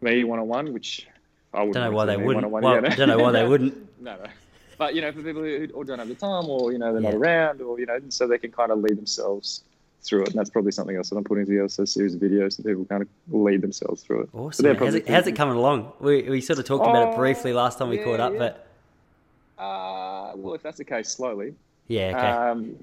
me one-on-one, which I wouldn't. Don't know why they wouldn't. Well, yeah, no. Don't know why they wouldn't. No, no. But, you know, for people who or don't have the time, or, you know, they're yeah. not around, or, you know, so they can kind of lead themselves through it. And that's probably something else that I'm putting together, so a series of videos that people kind of lead themselves through it. Awesome. How's it, how's it coming along? We we sort of talked oh, about it briefly last time we yeah, caught up, yeah. but... Uh, well, if that's the case, slowly. Yeah, okay. Um,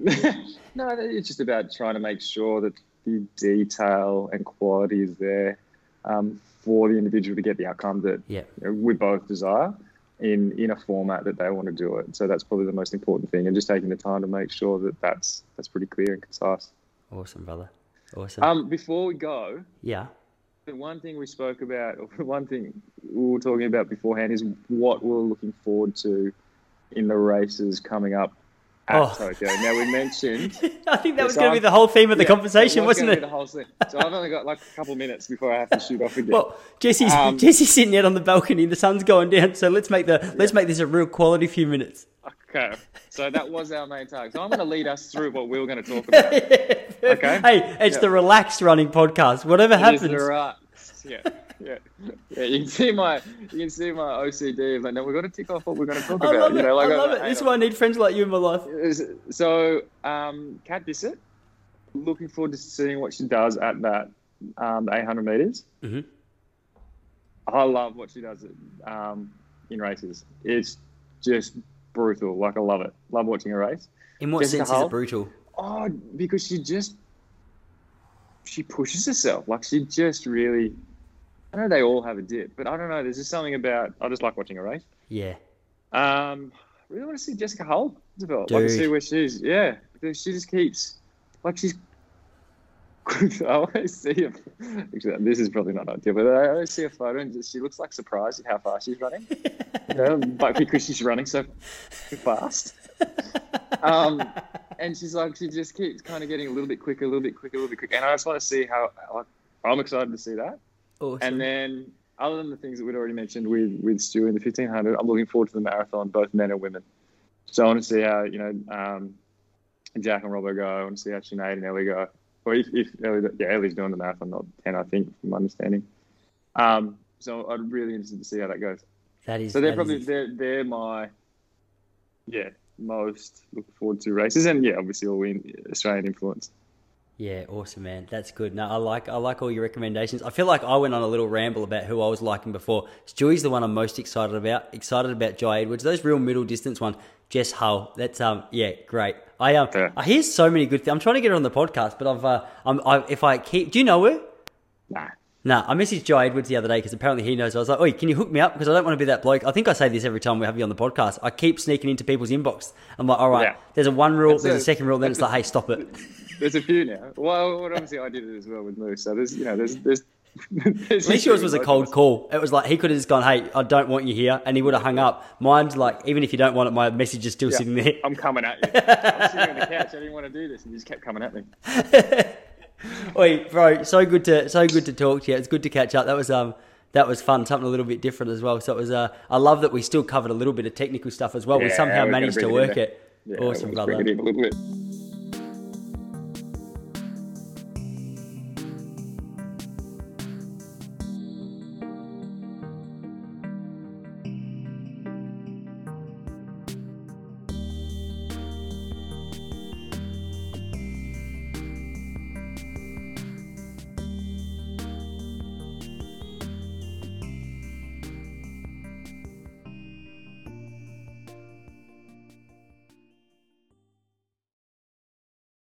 no, it's just about trying to make sure that the detail and quality is there um, for the individual to get the outcome that yeah. you know, we both desire. In, in a format that they want to do it. So that's probably the most important thing, and just taking the time to make sure that that's, that's pretty clear and concise. Awesome, brother. Awesome. Um, before we go, yeah, the one thing we spoke about, or the one thing we were talking about beforehand, is what we're looking forward to in the races coming up at oh. Tokyo. Now, we mentioned... I think that yes, was going to be the whole theme of the yeah, conversation, it was wasn't it? The whole thing. So I've only got like a couple of minutes before I have to shoot off again. Well, Jesse's, um, Jesse's sitting out on the balcony. The sun's going down, so let's make the yeah. let's make this a real quality few minutes. Okay, so that was our main target. So I'm going to lead us through what we were going to talk about. yeah. Okay. Hey, it's yeah. the Relaxed Running Podcast. Whatever it happens, is the relaxed. Yeah. Yeah, yeah. You can see my, you can see my O C D. Like, no, we've got to tick off what we're going to talk I about. Love it. You know, like, I love it. This is why I need friends like you in my life. So, um, Kat Bissett, looking forward to seeing what she does at that um, eight hundred meters. Mm-hmm. I love what she does at, um, in races. It's just brutal. Like, I love it. Love watching her race. In what Jessica sense Hull, is it brutal? Oh, because she just she pushes herself. Like, she just really. I know they all have a dip, but I don't know. There's just something about... I just like watching a race. Yeah. Um, I really want to see Jessica Hull develop. Dude. Like, to see where she is. Yeah. She just keeps... Like, she's... I always see her... Actually, this is probably not ideal, but I always see a photo and just, she looks, like, surprised at how fast she's running. You know, like, because she's running so fast. Um, and she's, like, she just keeps kind of getting a little bit quicker, a little bit quicker, a little bit quicker. And I just want to see how... Like, I'm excited to see that. Awesome. And then, other than the things that we'd already mentioned with, with Stu in the fifteen hundred, I'm looking forward to the marathon, both men and women. So I want to see how, you know, um, Jack and Robbo go. I want to see how Sinead and Ellie go. Or if, if Ellie, yeah, Ellie's doing the marathon, not ten, I think, from my understanding. Um, so I'm really interested to see how that goes. That is. So they're probably they're they're my, yeah, most looking forward to races, and yeah, obviously all in Australian influence. Yeah, awesome, man. That's good. No, I like I like all your recommendations. I feel like I went on a little ramble about who I was liking before. Stewie's the one I'm most excited about. Excited about Joe Edwards. Those real middle distance one. Jess Hull. That's um, yeah, great. I um, yeah. I hear so many good things. I'm trying to get her on the podcast, but I've uh, I'm I, if I keep. Do you know her? Nah. No, nah, I messaged Joe Edwards the other day because apparently he knows. I was like, "Oi, can you hook me up? Because I don't want to be that bloke." I think I say this every time we have you on the podcast. I keep sneaking into people's inbox. I'm like, "All right, yeah. there's a one rule, that's there's a, a second rule." Then it's like, "Hey, stop it." There's a few now. Well, obviously I did it as well with Moose. So there's, you know, there's, there's. there's At least yours was a cold call. It was like he could have just gone, "Hey, I don't want you here," and he would have hung up. Mine's like, even if you don't want it, my message is still yeah, sitting there. I'm coming at you. I'm sitting on the couch. I didn't want to do this, and you just kept coming at me. Oi, bro, so good to so good to talk to you. It's good to catch up. That was um that was fun, something a little bit different as well. So it was uh I love that we still covered a little bit of technical stuff as well. Yeah, we somehow managed to work it. it. Yeah, awesome, brother.